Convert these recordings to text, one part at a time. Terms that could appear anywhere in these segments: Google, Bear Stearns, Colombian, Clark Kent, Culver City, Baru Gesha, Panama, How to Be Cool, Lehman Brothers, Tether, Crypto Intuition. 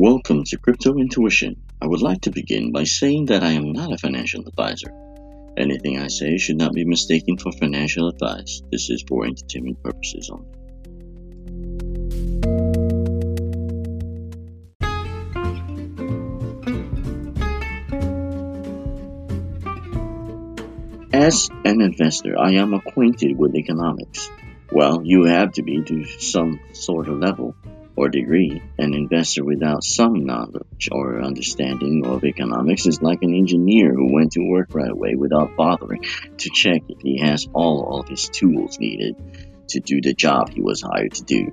Welcome to Crypto Intuition. I would like to begin by saying that I am not a financial advisor. Anything I say should not be mistaken for financial advice. This is for entertainment purposes only. As an investor, I am acquainted with economics. Well, you have to be to some sort of level or degree. An investor without some knowledge or understanding of economics is like an engineer who went to work right away without bothering to check if he has all of his tools needed to do the job he was hired to do.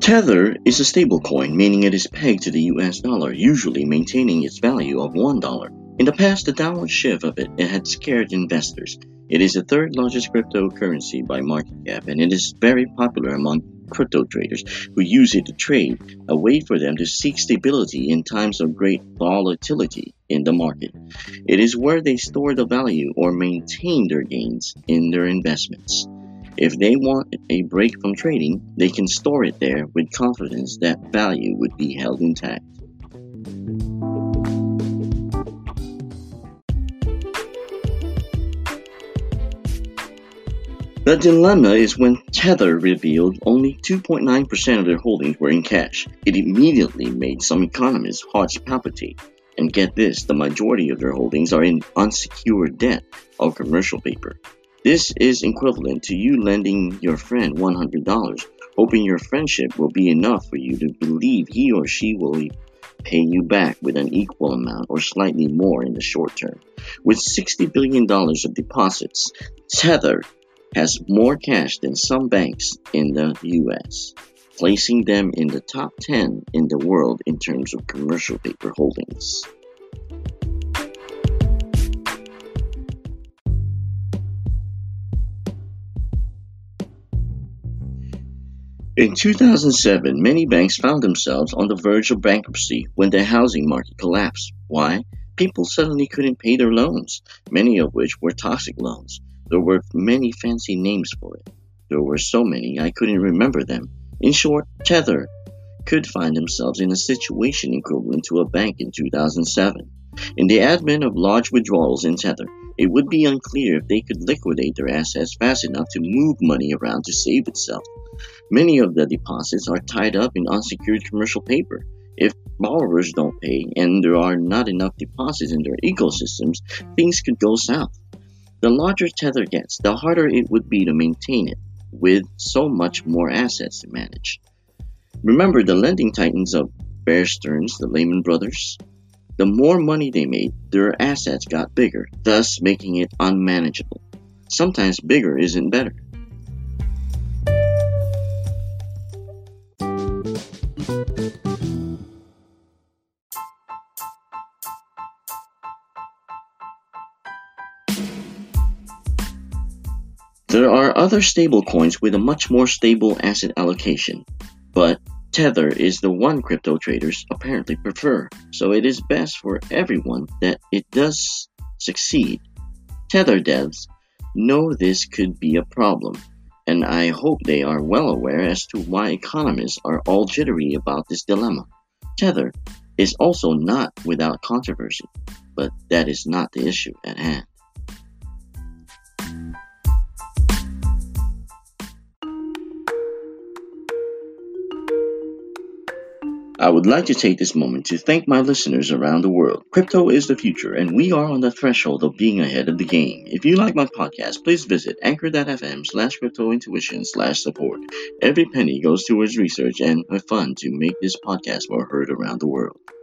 Tether is a stablecoin, meaning it is pegged to the US dollar, usually maintaining its value of $1. In the past, the downward shift of it had scared investors. It is the third largest cryptocurrency by market cap, and it is very popular among crypto traders who use it to trade, a way for them to seek stability in times of great volatility in the market. It is where they store the value or maintain their gains in their investments. If they want a break from trading, they can store it there with confidence that value would be held intact. The dilemma is when Tether revealed only 2.9% of their holdings were in cash. It immediately made some economists' hearts palpitate. And get this, the majority of their holdings are in unsecured debt or commercial paper. This is equivalent to you lending your friend $100, hoping your friendship will be enough for you to believe he or she will pay you back with an equal amount or slightly more in the short term. With $60 billion of deposits, Tether has more cash than some banks in the US, placing them in the top 10 in the world in terms of commercial paper holdings. In 2007, many banks found themselves on the verge of bankruptcy when the housing market collapsed. Why? People suddenly couldn't pay their loans, many of which were toxic loans. There were many fancy names for it. There were so many I couldn't remember them. In short, Tether could find themselves in a situation equivalent to a bank in 2007. In the advent of large withdrawals in Tether, it would be unclear if they could liquidate their assets fast enough to move money around to save itself. Many of the deposits are tied up in unsecured commercial paper. If borrowers don't pay and there are not enough deposits in their ecosystems, things could go south. The larger Tether gets, the harder it would be to maintain it, with so much more assets to manage. Remember the lending titans of Bear Stearns, the Lehman Brothers? The more money they made, their assets got bigger, thus making it unmanageable. Sometimes bigger isn't better. There are other stablecoins with a much more stable asset allocation, but Tether is the one crypto traders apparently prefer, so it is best for everyone that it does succeed. Tether devs know this could be a problem, and I hope they are well aware as to why economists are all jittery about this dilemma. Tether is also not without controversy, but that is not the issue at hand. I would like to take this moment to thank my listeners around the world. Crypto is the future, and we are on the threshold of being ahead of the game. If you like my podcast, please visit anchor.fm/cryptointuition/support. Every penny goes towards research and fun to make this podcast more heard around the world.